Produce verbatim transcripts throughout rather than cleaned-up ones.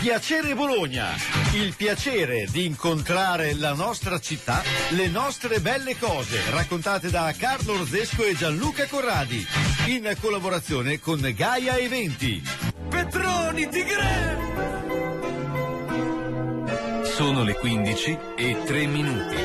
Piacere Bologna, il piacere di incontrare la nostra città, le nostre belle cose, raccontate da Carlo Rzesco e Gianluca Corradi, in collaborazione con Gaia Eventi. Petroni Tigre! Sono le quindici e tre minuti.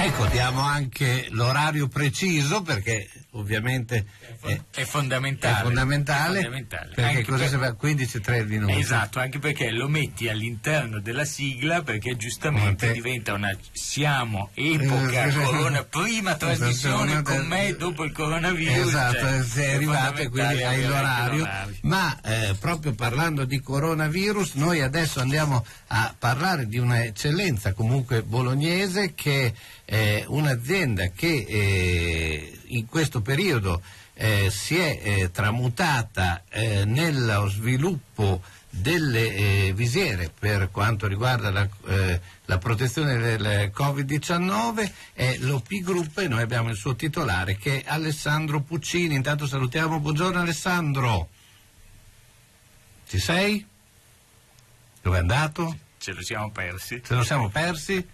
Ecco, diamo anche l'orario preciso perché ovviamente è, fo- è, fondamentale, è, fondamentale, è fondamentale. Perché così per... quindici e tre minuti. Esatto, anche perché lo metti all'interno della sigla perché giustamente Monte. diventa una siamo epoca eh, corona, prima trasmissione con me dopo il coronavirus. Esatto, cioè, sei arrivato e quindi hai l'orario. l'orario. Ma eh, proprio parlando di coronavirus, noi adesso andiamo a parlare di un'eccellenza comunque bolognese che Eh, un'azienda che eh, in questo periodo eh, si è eh, tramutata eh, nello sviluppo delle eh, visiere per quanto riguarda la, eh, la protezione del covid diciannove è l'O P Group e noi abbiamo il suo titolare che è Alessandro Puccini. Intanto salutiamo, buongiorno Alessandro, ci sei? Dove è andato? Ce lo siamo persi. Ce lo siamo persi?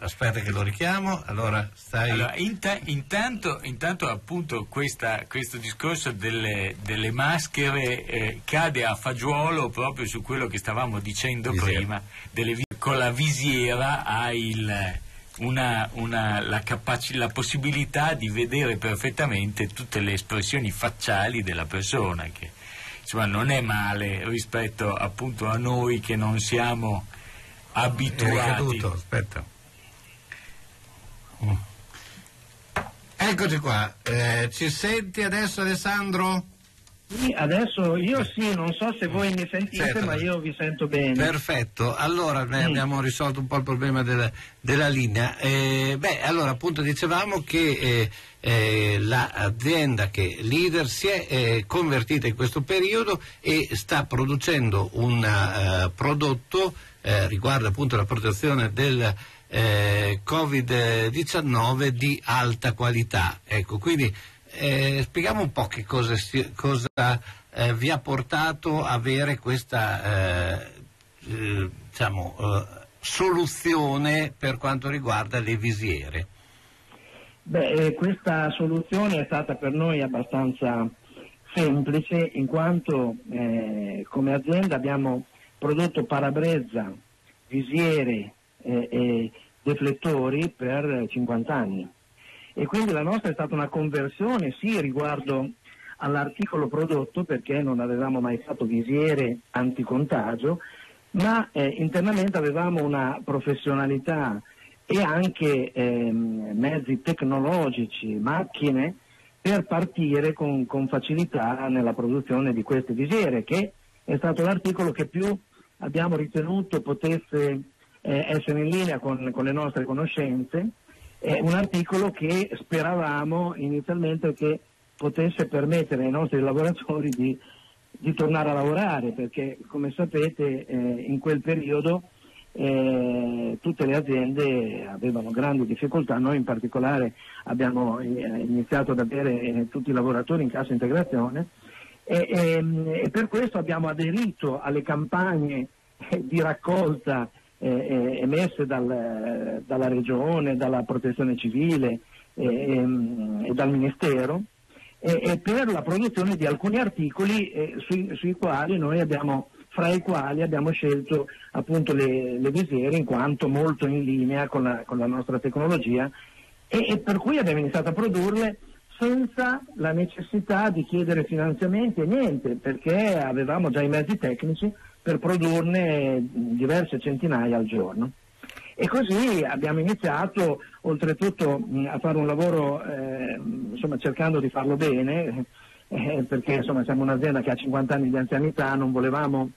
Aspetta che lo richiamo, allora stai... Allora, int- intanto, intanto appunto questa, questo discorso delle, delle maschere eh, cade a fagiolo proprio su quello che stavamo dicendo visiera. prima, delle vi- con la visiera ha il, una, una, la, capaci- la possibilità di vedere perfettamente tutte le espressioni facciali della persona, che insomma non è male rispetto appunto a noi che non siamo abituati. È ricaduto, aspetta. Oh. Eccoci qua, eh, ci senti adesso Alessandro? Sì, adesso io sì, non so se voi mi sentite, certo. Ma io vi sento bene. Perfetto, allora beh, sì. Abbiamo risolto un po' il problema della, della linea. Eh, beh, allora appunto dicevamo che eh, eh, l'azienda che leader si è eh, convertita in questo periodo e sta producendo un eh, prodotto eh, riguardo appunto la protezione del Eh, covid diciannove di alta qualità. Ecco, quindi eh, spieghiamo un po' che cosa, cosa eh, vi ha portato a avere questa eh, eh, diciamo, eh, soluzione per quanto riguarda le visiere. Beh, eh, questa soluzione è stata per noi abbastanza semplice in quanto eh, come azienda abbiamo prodotto parabrezza, visiere E, e deflettori per cinquanta anni e quindi la nostra è stata una conversione sì riguardo all'articolo prodotto perché non avevamo mai fatto visiere anticontagio ma eh, internamente avevamo una professionalità e anche eh, mezzi tecnologici, macchine per partire con, con facilità nella produzione di queste visiere che è stato l'articolo che più abbiamo ritenuto potesse essere in linea con, con le nostre conoscenze, è un articolo che speravamo inizialmente che potesse permettere ai nostri lavoratori di, di tornare a lavorare perché come sapete eh, in quel periodo eh, tutte le aziende avevano grandi difficoltà, noi in particolare abbiamo eh, iniziato ad avere eh, tutti i lavoratori in cassa integrazione e, e, e per questo abbiamo aderito alle campagne eh, di raccolta Eh, emesse dal, dalla regione, dalla protezione civile eh, ehm, e dal ministero eh, e per la produzione di alcuni articoli eh, sui, sui quali noi abbiamo, fra i quali abbiamo scelto appunto le, le visiere in quanto molto in linea con la, con la nostra tecnologia e, e per cui abbiamo iniziato a produrle senza la necessità di chiedere finanziamenti e niente perché avevamo già i mezzi tecnici per produrne diverse centinaia al giorno e così abbiamo iniziato oltretutto a fare un lavoro eh, insomma cercando di farlo bene eh, perché insomma siamo un'azienda che ha cinquanta anni di anzianità, non volevamo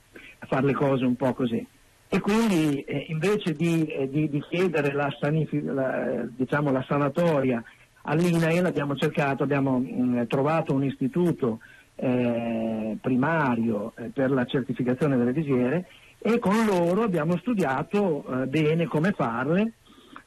fare le cose un po' così e quindi eh, invece di, eh, di, di chiedere la, sanifi- la, diciamo, la sanatoria all'INAIL abbiamo cercato, abbiamo mh, trovato un istituto Eh, primario eh, per la certificazione delle visiere e con loro abbiamo studiato eh, bene come farle.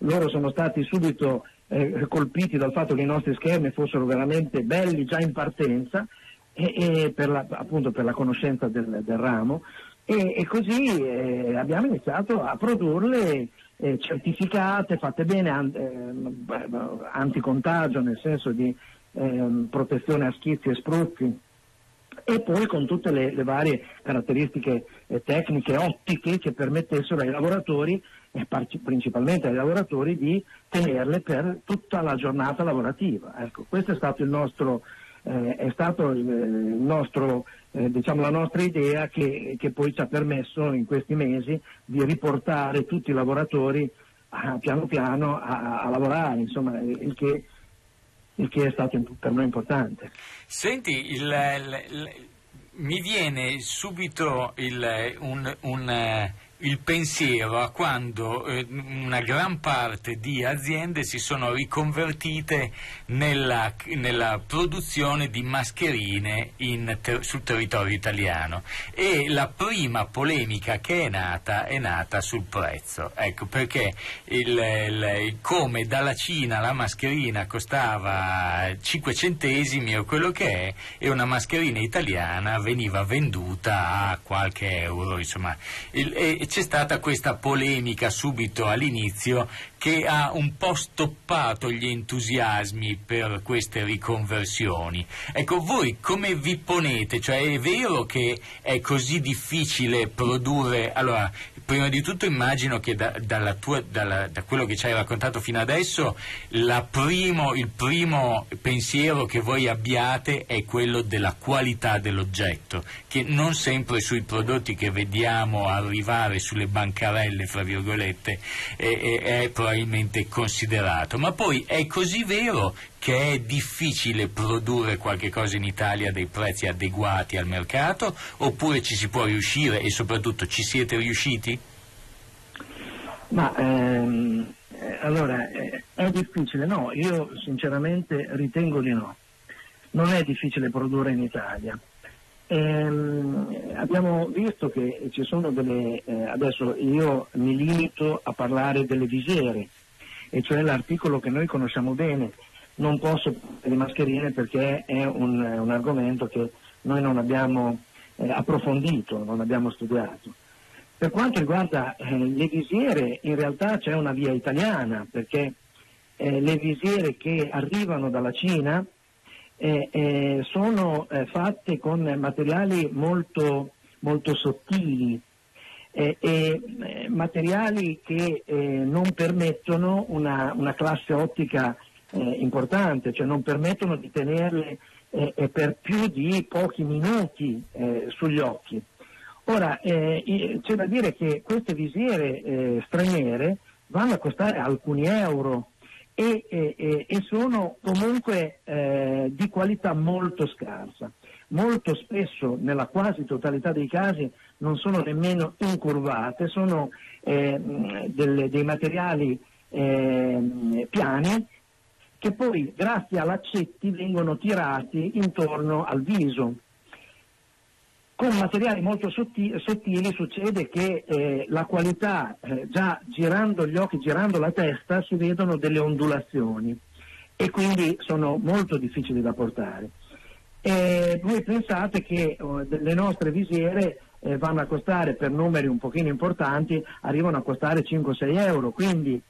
Loro sono stati subito eh, colpiti dal fatto che i nostri schermi fossero veramente belli già in partenza e, e per la, appunto per la conoscenza del, del ramo, e, e così eh, abbiamo iniziato a produrle eh, certificate, fatte bene, an, eh, anticontagio, nel senso di eh, protezione a schizzi e spruzzi, e poi con tutte le, le varie caratteristiche eh, tecniche ottiche che permettessero ai lavoratori, e principalmente ai lavoratori, di tenerle per tutta la giornata lavorativa. Ecco, questo è stato il nostro eh, è stato il, il nostro eh, diciamo la nostra idea, che, che poi ci ha permesso in questi mesi di riportare tutti i lavoratori a, piano piano a, a lavorare, insomma, il che il che è stato per noi importante. Senti, il, il, il, mi viene subito il, un, un, il pensiero a quando eh, una gran parte di aziende si sono riconvertite nella, nella produzione di mascherine in ter, sul territorio italiano, e la prima polemica che è nata è nata sul prezzo, ecco perché il, il, come dalla Cina la mascherina costava cinque centesimi o quello che è, e una mascherina italiana veniva venduta a qualche euro, insomma, il, e, c'è stata questa polemica subito all'inizio che ha un po' stoppato gli entusiasmi per queste riconversioni. Ecco, voi come vi ponete? Cioè, è vero che è così difficile produrre? Allora, prima di tutto immagino che da, dalla tua, dalla, da quello che ci hai raccontato fino adesso, la primo, il primo pensiero che voi abbiate è quello della qualità dell'oggetto, che non sempre sui prodotti che vediamo arrivare sulle bancarelle, fra virgolette, è, è, è probabilmente considerato. Ma poi è così vero che è difficile produrre qualche cosa in Italia a dei prezzi adeguati al mercato, oppure ci si può riuscire, e soprattutto ci siete riusciti? Ma ehm, allora, è difficile? No, io sinceramente ritengo di no. Non è difficile produrre in Italia. Ehm, abbiamo visto che ci sono delle, eh, adesso io mi limito a parlare delle visiere, e cioè l'articolo che noi conosciamo bene. Non posso parlare di mascherine perché è un, un argomento che noi non abbiamo eh, approfondito, non abbiamo studiato. Per quanto riguarda eh, le visiere, in realtà c'è una via italiana, perché eh, le visiere che arrivano dalla Cina eh, eh, sono eh, fatte con materiali molto, molto sottili, e eh, eh, materiali che eh, non permettono una, una classe ottica Eh, importante, cioè non permettono di tenerle eh, eh, per più di pochi minuti eh, sugli occhi. Ora, eh, c'è da dire che queste visiere eh, straniere vanno a costare alcuni euro e, eh, e sono comunque eh, di qualità molto scarsa. Molto spesso, nella quasi totalità dei casi, non sono nemmeno incurvate, sono eh, delle, dei materiali eh, piani, che poi grazie a laccetti vengono tirati intorno al viso. Con materiali molto sottili, sottili succede che eh, la qualità, eh, già girando gli occhi, girando la testa, si vedono delle ondulazioni, e quindi sono molto difficili da portare. E voi pensate che eh, le nostre visiere eh, vanno a costare, per numeri un pochino importanti, arrivano a costare cinque o sei euro, quindi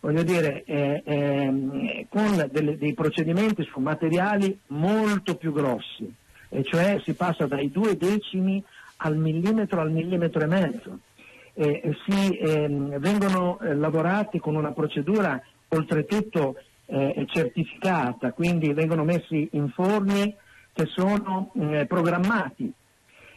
voglio dire, eh, eh, con delle, dei procedimenti su materiali molto più grossi, e cioè si passa dai due decimi al millimetro, al millimetro e mezzo, eh, si, eh, vengono eh, lavorati con una procedura oltretutto eh, certificata, quindi vengono messi in forni che sono eh, programmati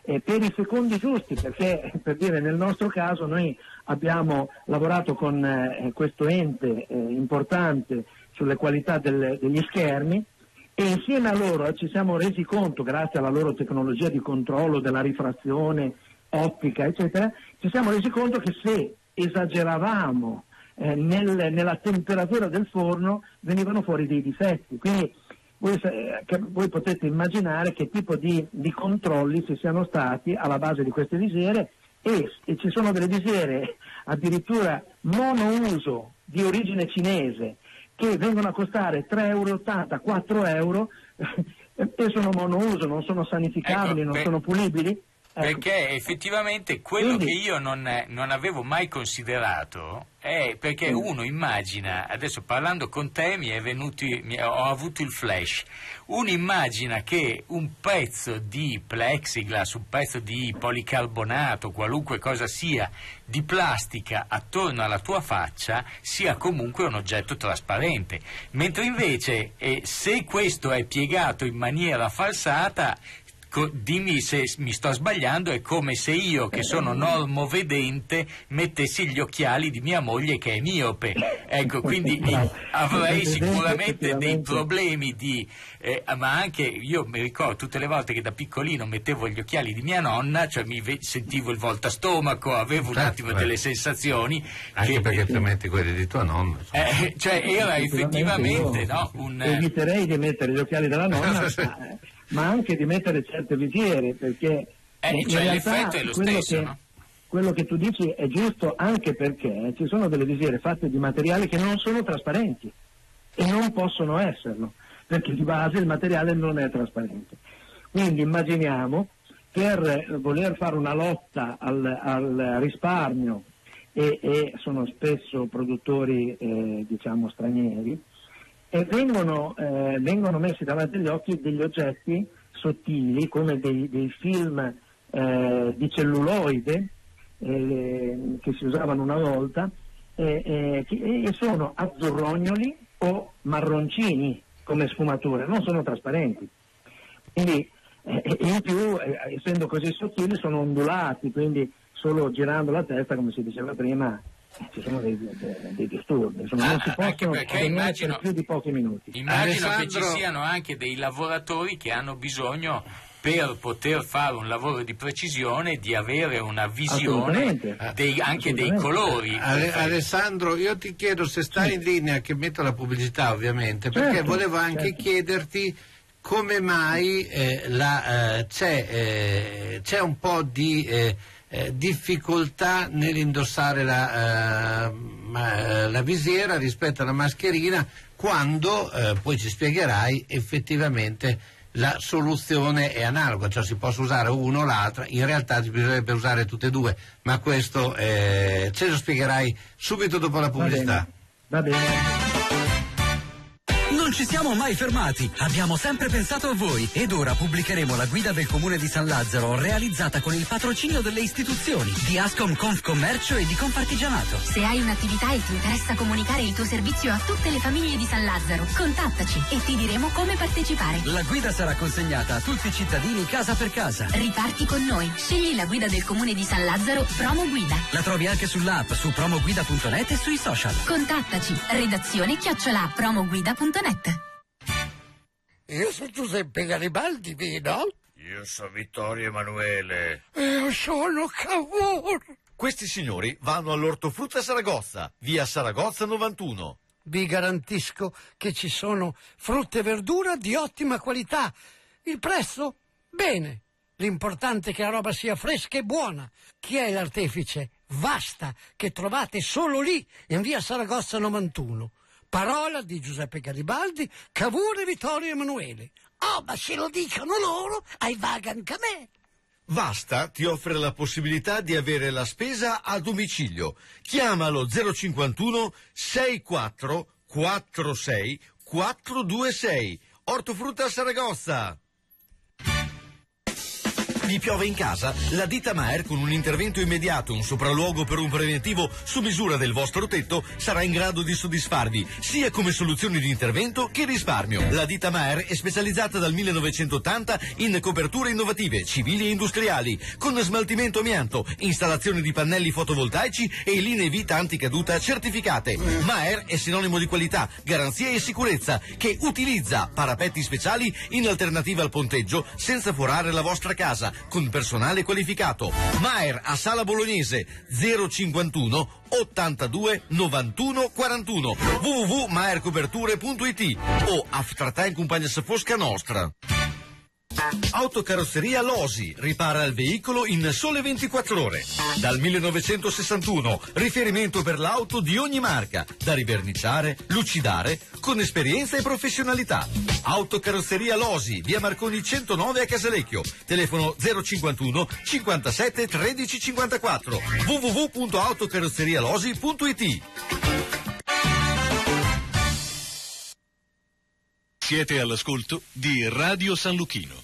eh, per i secondi giusti, perché, per dire, nel nostro caso noi abbiamo lavorato con eh, questo ente eh, importante sulle qualità del, degli schermi, e insieme a loro ci siamo resi conto, grazie alla loro tecnologia di controllo della rifrazione ottica, eccetera, ci siamo resi conto che se esageravamo eh, nel, nella temperatura del forno venivano fuori dei difetti. Quindi voi, eh, che, voi potete immaginare che tipo di, di controlli ci siano stati alla base di queste visiere. E, e ci sono delle visiere addirittura monouso di origine cinese che vengono a costare tre euro ottanta, quattro euro perché sono monouso, non sono sanificabili, ecco, non per... sono pulibili. Ecco. Perché effettivamente quello Quindi... che io non, non avevo mai considerato è perché mm. uno immagina, adesso parlando con te mi è venuto, mi, ho avuto il flash, uno immagina che un pezzo di plexiglass, un pezzo di policarbonato, qualunque cosa sia, di plastica attorno alla tua faccia sia comunque un oggetto trasparente, mentre invece eh, se questo è piegato in maniera falsata, dimmi se mi sto sbagliando, è come se io, che sono normovedente, mettessi gli occhiali di mia moglie che è miope. Ecco, quindi avrei sicuramente dei problemi di... Eh, ma anche io mi ricordo tutte le volte che da piccolino mettevo gli occhiali di mia nonna, cioè mi sentivo il voltastomaco, avevo un attimo delle sensazioni. Anche che, perché ti metti quelli di tua nonna. Eh, cioè era effettivamente... No, un... Eviterei di mettere gli occhiali della nonna... ma anche di mettere certe visiere, perché eh, cioè l'effetto è lo stesso, che, no? Quello che tu dici è giusto, anche perché ci sono delle visiere fatte di materiali che non sono trasparenti e non possono esserlo, perché di base il materiale non è trasparente. Quindi immaginiamo, per voler fare una lotta al, al risparmio, e, e sono spesso produttori eh, diciamo stranieri, e vengono, eh, vengono messi davanti agli occhi degli oggetti sottili come dei, dei film eh, di celluloide eh, che si usavano una volta eh, eh, che, e sono azzurrognoli o marroncini come sfumature, non sono trasparenti. Quindi eh, in più, eh, essendo così sottili, sono ondulati, quindi solo girando la testa, come si diceva prima, ci sono dei, dei, dei disturbi, insomma, ah, non si possono immagino, più di pochi minuti. Immagino Alessandro... che ci siano anche dei lavoratori che hanno bisogno, per poter fare un lavoro di precisione, di avere una visione dei, anche dei colori. Ale, Alessandro, io ti chiedo se stai sì. in linea, che metto la pubblicità ovviamente, perché certo, volevo anche certo. chiederti come mai eh, la, eh, c'è, eh, c'è un po' di... Eh, Eh, difficoltà nell'indossare la, eh, ma, la visiera rispetto alla mascherina, quando eh, poi ci spiegherai effettivamente la soluzione è analoga, cioè si possa usare uno o l'altra, in realtà ci bisognerebbe usare tutte e due, ma questo eh, ce lo spiegherai subito dopo la pubblicità. Va bene. Va bene. Non ci siamo mai fermati, abbiamo sempre pensato a voi ed ora pubblicheremo la guida del comune di San Lazzaro, realizzata con il patrocinio delle istituzioni di Ascom, Confcommercio e di Confartigianato. Se hai un'attività e ti interessa comunicare il tuo servizio a tutte le famiglie di San Lazzaro, contattaci e ti diremo come partecipare. La guida sarà consegnata a tutti i cittadini casa per casa. Riparti con noi, scegli la guida del comune di San Lazzaro Promo Guida. La trovi anche sull'app, su promoguida punto net e sui social. Contattaci, redazione chiocciola promoguida punto net. Io sono Giuseppe Garibaldi, vino? Io sono Vittorio Emanuele. Io sono Cavour. Questi signori vanno all'Ortofrutta Saragozza, via Saragozza novantuno. Vi garantisco che ci sono frutta e verdura di ottima qualità. Il prezzo? Bene. L'importante è che la roba sia fresca e buona. Chi è l'artefice? Vasta, che trovate solo lì, in via Saragozza novantuno. Parola di Giuseppe Garibaldi, Cavour e Vittorio Emanuele. Oh, ma se lo dicono loro, ai vaga anche a me. Vasta ti offre la possibilità di avere la spesa a domicilio. Chiamalo zero cinquantuno sessantaquattro quarantasei quattrocentoventisei. Ortofrutta Saragozza. Gli piove in casa? La ditta Maer, con un intervento immediato e un sopralluogo per un preventivo su misura del vostro tetto, sarà in grado di soddisfarvi sia come soluzioni di intervento che risparmio. La ditta Maer è specializzata dal millenovecentottanta in coperture innovative, civili e industriali, con smaltimento amianto, installazione di pannelli fotovoltaici e linee vita anticaduta certificate. Maer è sinonimo di qualità, garanzia e sicurezza, che utilizza parapetti speciali in alternativa al ponteggio senza forare la vostra casa, con personale qualificato. Maer a Sala Bolognese, zero cinquantuno ottantadue novantuno quarantuno, www punto maercoperture punto it o Aftertime Compagnia Fosca Nostra. Autocarrozzeria Losi ripara il veicolo in sole ventiquattro ore. Dal millenovecentosessantuno, riferimento per l'auto di ogni marca, da riverniciare, lucidare, con esperienza e professionalità. Autocarrozzeria Losi, via Marconi centonove a Casalecchio, telefono zero cinquantuno cinquantasette tredici cinquantaquattro, w w w punto autocarrozzerialosi punto i t. Siete all'ascolto di Radio San Lucchino.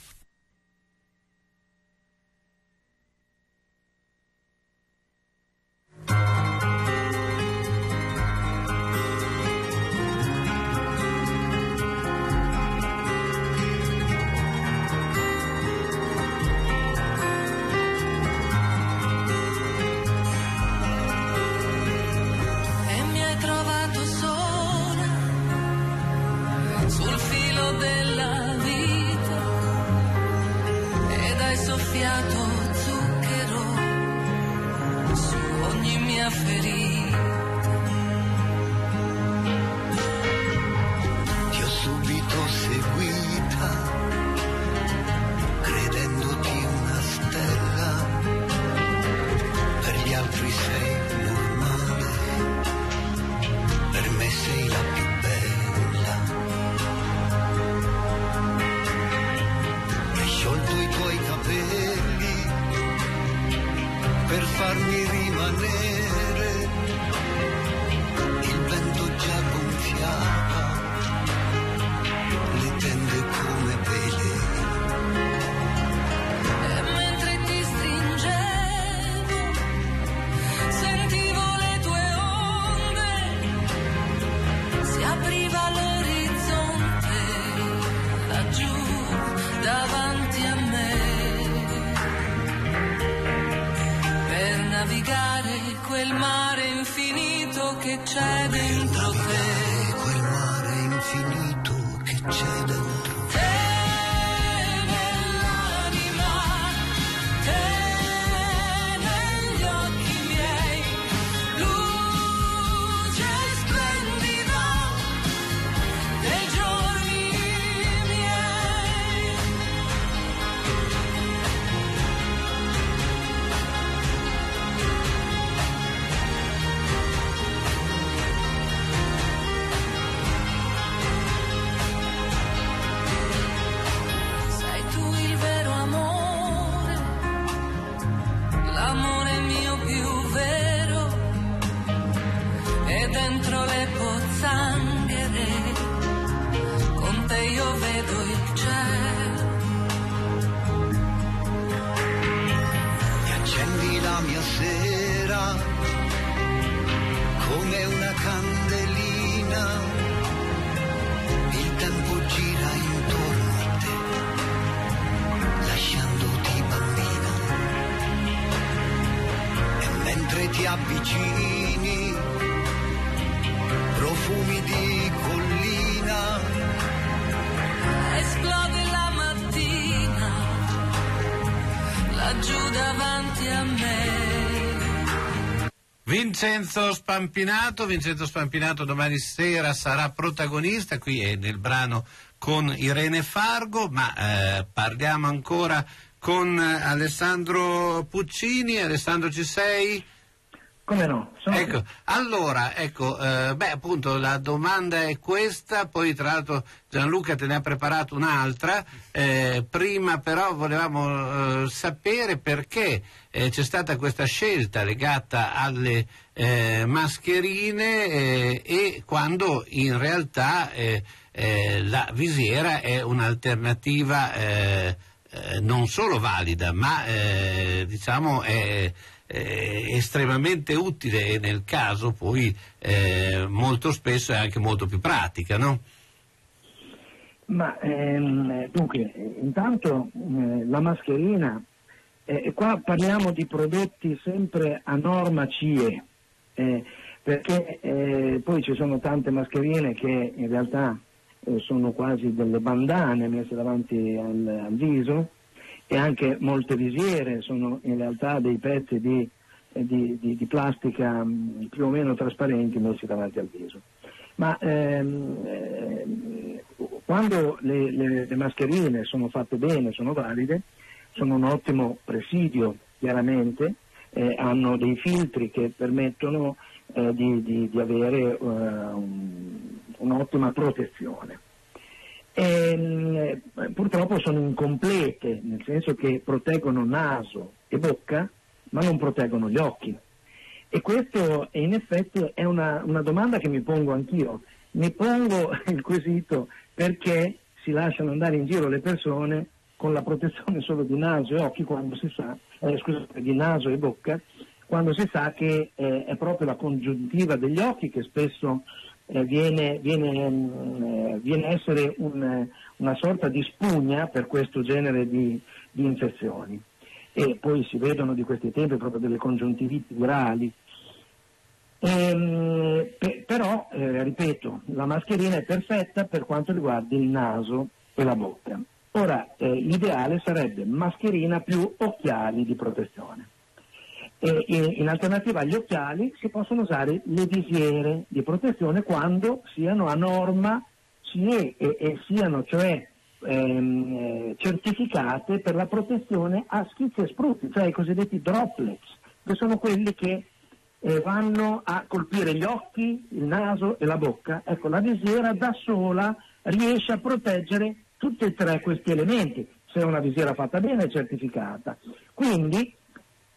Vincenzo Spampinato, Vincenzo Spampinato domani sera sarà protagonista, qui è nel brano con Irene Fargo, ma eh, parliamo ancora con Alessandro Puccini. Alessandro, ci sei? Come no? Sono ecco, qui. Allora, ecco, eh, beh, appunto la domanda è questa, poi tra l'altro Gianluca te ne ha preparato un'altra, eh, prima però volevamo eh, sapere perché eh, c'è stata questa scelta legata alle eh, mascherine eh, e quando in realtà eh, eh, la visiera è un'alternativa eh, eh, non solo valida, ma eh, diciamo è... Eh, estremamente utile e nel caso poi eh, molto spesso è anche molto più pratica, no? Ma ehm, dunque intanto eh, la mascherina e eh, qua parliamo di prodotti sempre a norma C I E eh, perché eh, poi ci sono tante mascherine che in realtà eh, sono quasi delle bandane messe davanti al, al viso, e anche molte visiere sono in realtà dei pezzi di, di, di, di plastica più o meno trasparenti messi davanti al viso. Ma ehm, Quando le, le, le mascherine sono fatte bene, sono valide, sono un ottimo presidio, chiaramente, eh, hanno dei filtri che permettono eh, di, di, di avere eh, un'ottima protezione. E, purtroppo sono incomplete, nel senso che proteggono naso e bocca, ma non proteggono gli occhi. E questo in effetti è una, una domanda che mi pongo anch'io. Mi pongo il quesito perché si lasciano andare in giro le persone con la protezione solo di naso e occhi quando si sa, eh, scusate, di naso e bocca, quando si sa che eh, è proprio la congiuntiva degli occhi che spesso eh, viene, viene, mh, viene essere un, una sorta di spugna per questo genere di, di infezioni. E poi si vedono di questi tempi proprio delle congiuntiviti virali. Ehm, pe- però, eh, ripeto, la mascherina è perfetta per quanto riguarda il naso e la bocca. Ora, eh, l'ideale sarebbe mascherina più occhiali di protezione. E, e, in alternativa agli occhiali si possono usare le visiere di protezione quando siano a norma e, e, e siano, cioè, Ehm, certificate per la protezione a schizzi e spruzzi, cioè i cosiddetti droplets, che sono quelli che eh, vanno a colpire gli occhi, il naso e la bocca. Ecco, la visiera da sola riesce a proteggere tutti e tre questi elementi, se è una visiera fatta bene e certificata. Quindi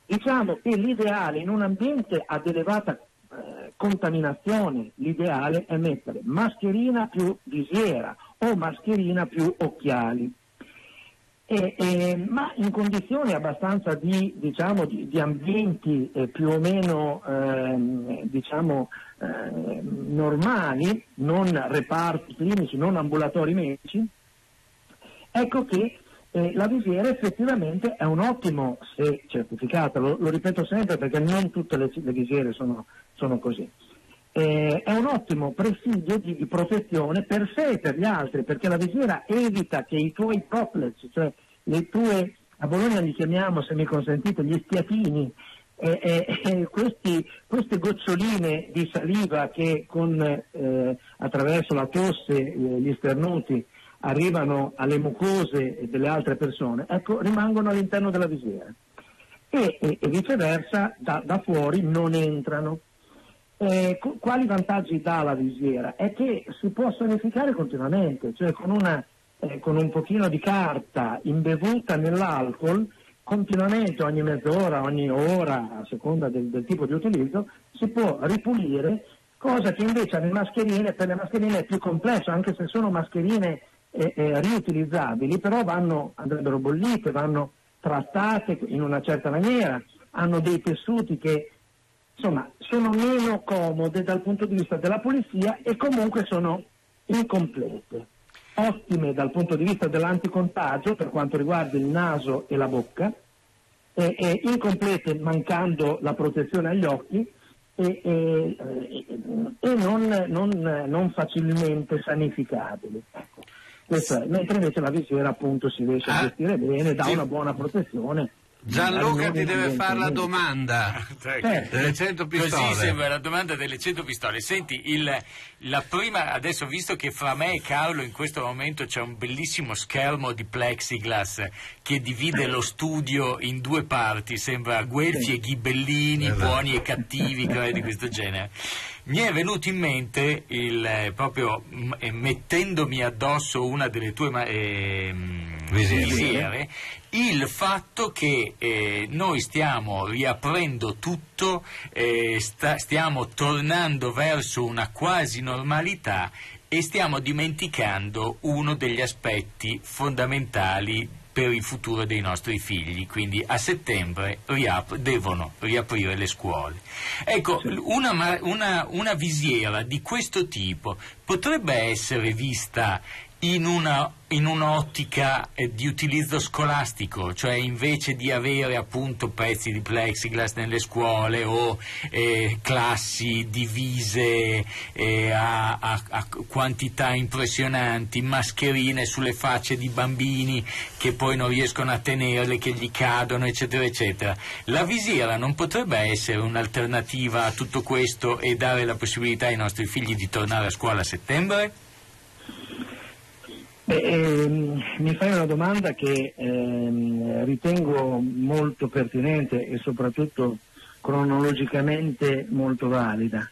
diciamo che l'ideale in un ambiente ad elevata eh, contaminazione, l'ideale è mettere mascherina più visiera o mascherina più occhiali, e, e, ma in condizioni abbastanza di, diciamo, di, di ambienti eh, più o meno eh, diciamo, eh, normali, non reparti clinici, non ambulatori medici, ecco che eh, la visiera effettivamente è un ottimo, se certificata, lo, lo ripeto sempre perché non tutte le, le visiere sono, sono così. Eh, è un ottimo presidio di, di protezione per sé e per gli altri, perché la visiera evita che i tuoi droplets, cioè le tue, a Bologna li chiamiamo, se mi consentite, gli schiaffini, eh, eh, eh, questi, queste goccioline di saliva che con, eh, attraverso la tosse, eh, gli sternuti arrivano alle mucose delle altre persone, ecco, rimangono all'interno della visiera e, e, e viceversa da, da fuori non entrano. Eh, quali vantaggi dà la visiera? È che si può sonificare continuamente, cioè con, una, eh, con un pochino di carta imbevuta nell'alcol, continuamente ogni mezz'ora, ogni ora, a seconda del, del tipo di utilizzo, si può ripulire, cosa che invece alle mascherine, per le mascherine è più complesso, anche se sono mascherine eh, eh, riutilizzabili, però vanno, andrebbero bollite, vanno trattate in una certa maniera, hanno dei tessuti che insomma sono meno comode dal punto di vista della pulizia e comunque sono incomplete. Ottime dal punto di vista dell'anticontagio per quanto riguarda il naso e la bocca, e, e incomplete mancando la protezione agli occhi e, e, e non, non, non facilmente sanificabili. Ecco. Questa, mentre invece la visiera appunto si riesce a gestire bene, dà una buona protezione. Gianluca ti deve fare la domanda delle cento pistole. Così sembra la domanda delle cento pistole. Senti, il, la prima, adesso visto che fra me e Carlo in questo momento c'è un bellissimo schermo di plexiglass che divide lo studio in due parti, sembra Guelfi e Ghibellini, buoni e cattivi, cose di questo genere. Mi è venuto in mente, il, proprio mettendomi addosso una delle tue eh, visiere, il fatto che eh, noi stiamo riaprendo tutto, eh, sta, stiamo tornando verso una quasi normalità e stiamo dimenticando uno degli aspetti fondamentali per il futuro dei nostri figli, quindi a settembre riap- devono riaprire le scuole. Ecco, una, una, una visiera di questo tipo potrebbe essere vista in una in un'ottica eh, di utilizzo scolastico, cioè invece di avere appunto pezzi di plexiglass nelle scuole o eh, classi divise eh, a, a, a quantità impressionanti, mascherine sulle facce di bambini che poi non riescono a tenerle, che gli cadono, eccetera eccetera. La visiera non potrebbe essere un'alternativa a tutto questo e dare la possibilità ai nostri figli di tornare a scuola a settembre? Eh, mi fai una domanda che eh, ritengo molto pertinente e soprattutto cronologicamente molto valida,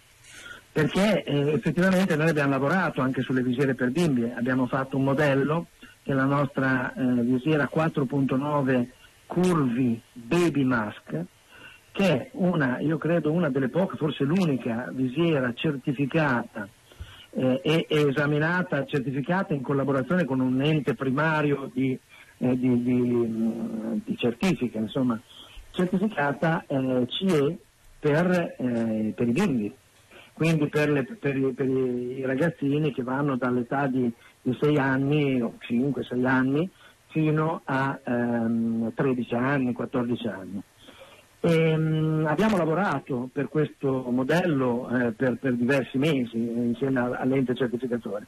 perché eh, effettivamente noi abbiamo lavorato anche sulle visiere per bimbi, abbiamo fatto un modello che è la nostra eh, visiera quattro punto nove Curvy Baby Mask, che è una, io credo, una delle poche, forse l'unica visiera certificata Eh, è esaminata, certificata in collaborazione con un ente primario di, eh, di, di, di certifica, insomma, certificata eh, C E per, eh, per i bimbi, quindi per, le, per, i, per i ragazzini che vanno dall'età di, di sei anni o cinque sei anni fino a ehm, tredici anni, quattordici anni. E, um, abbiamo lavorato per questo modello eh, per, per diversi mesi eh, insieme all'ente certificatore.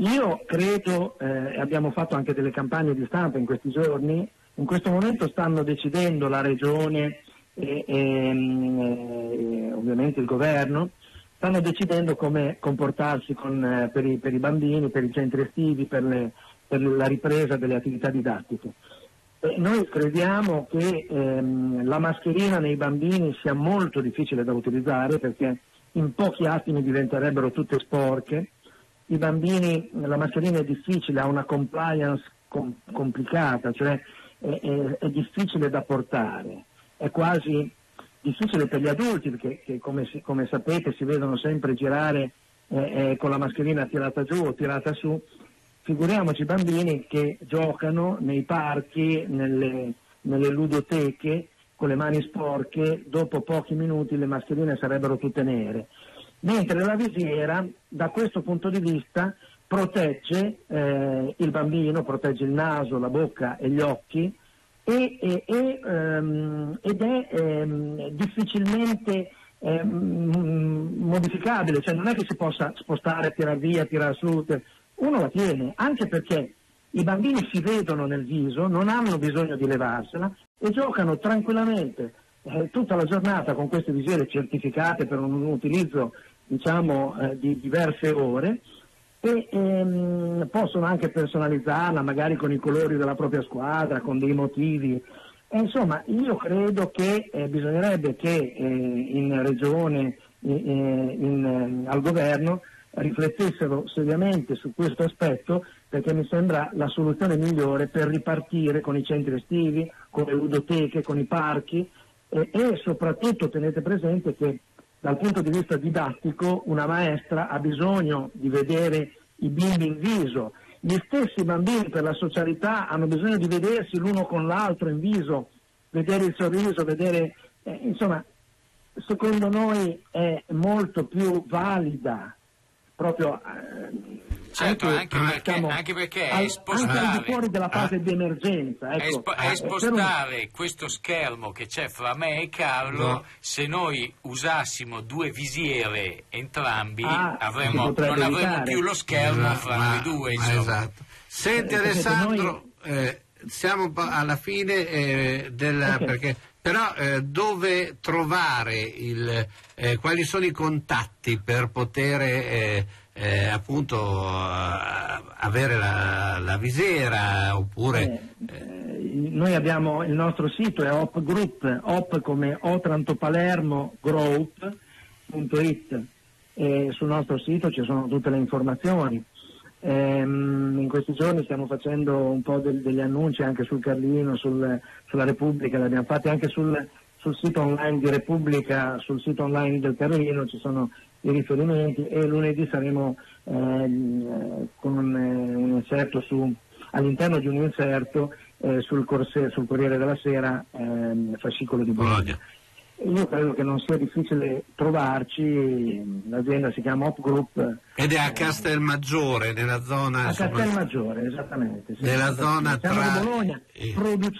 Io credo, eh, abbiamo fatto anche delle campagne di stampa in questi giorni, in questo momento stanno decidendo la regione e, e, e ovviamente il governo, stanno decidendo come comportarsi con, eh, per, i, per i bambini, per i centri estivi, per, le, per la ripresa delle attività didattiche. Noi crediamo che ehm, la mascherina nei bambini sia molto difficile da utilizzare, perché in pochi attimi diventerebbero tutte sporche. I bambini, la mascherina è difficile, ha una compliance com complicata, cioè è, è, è difficile da portare. È quasi difficile per gli adulti, perché che come, si, come sapete si vedono sempre girare eh, eh, con la mascherina tirata giù o tirata su. Figuriamoci i bambini che giocano nei parchi, nelle, nelle ludoteche, con le mani sporche, dopo pochi minuti le mascherine sarebbero tutte nere. Mentre la visiera, da questo punto di vista, protegge eh, il bambino, protegge il naso, la bocca e gli occhi, e, e, e, ehm, ed è ehm, difficilmente ehm, modificabile, cioè non è che si possa spostare, tirar via, tirar su. Uno la tiene, anche perché i bambini si vedono nel viso, non hanno bisogno di levarsela e giocano tranquillamente eh, tutta la giornata con queste visiere certificate per un utilizzo, diciamo, eh, di diverse ore, e ehm, possono anche personalizzarla magari con i colori della propria squadra, con dei motivi. E, insomma, io credo che eh, bisognerebbe che eh, in regione, eh, in, in, al governo, riflettessero seriamente su questo aspetto, perché mi sembra la soluzione migliore per ripartire con i centri estivi, con le ludoteche, con i parchi e, e soprattutto tenete presente che dal punto di vista didattico una maestra ha bisogno di vedere i bimbi in viso, gli stessi bambini per la socialità hanno bisogno di vedersi l'uno con l'altro in viso, vedere il sorriso, vedere eh, insomma, secondo noi è molto più valida proprio eh, certo, anche, anche perché, diciamo, anche perché è spostare, anche al di fuori della fase ah, di emergenza, ecco, è, è spostare eh, un... questo schermo che c'è fra me e Carlo. No, se noi usassimo due visiere entrambi ah, avremmo, non evitare. avremmo più lo schermo esatto, fra ma, noi due, insomma. Esatto. Senti eh, Alessandro, noi... eh, siamo alla fine eh, della okay. perché però eh, dove trovare il eh, quali sono i contatti per poter eh, eh, appunto eh, avere la, la visiera oppure eh, eh, noi abbiamo il nostro sito, è O P Group, O P come Otranto Palermo Group punto it, e sul nostro sito ci sono tutte le informazioni. In questi giorni stiamo facendo un po' del, degli annunci anche sul Carlino, sul, sulla Repubblica, li abbiamo fatti anche sul, sul sito online di Repubblica, sul sito online del Carlino ci sono i riferimenti, e lunedì saremo eh, con un, un inserto su, all'interno di un inserto eh, sul, corse, sul Corriere della Sera, eh, fascicolo di Bologna. Io credo che non sia difficile trovarci, l'azienda si chiama O P Group. Ed è a Castelmaggiore, nella zona... A Castelmaggiore, esattamente. Sì, nella zona tra... Bologna, e...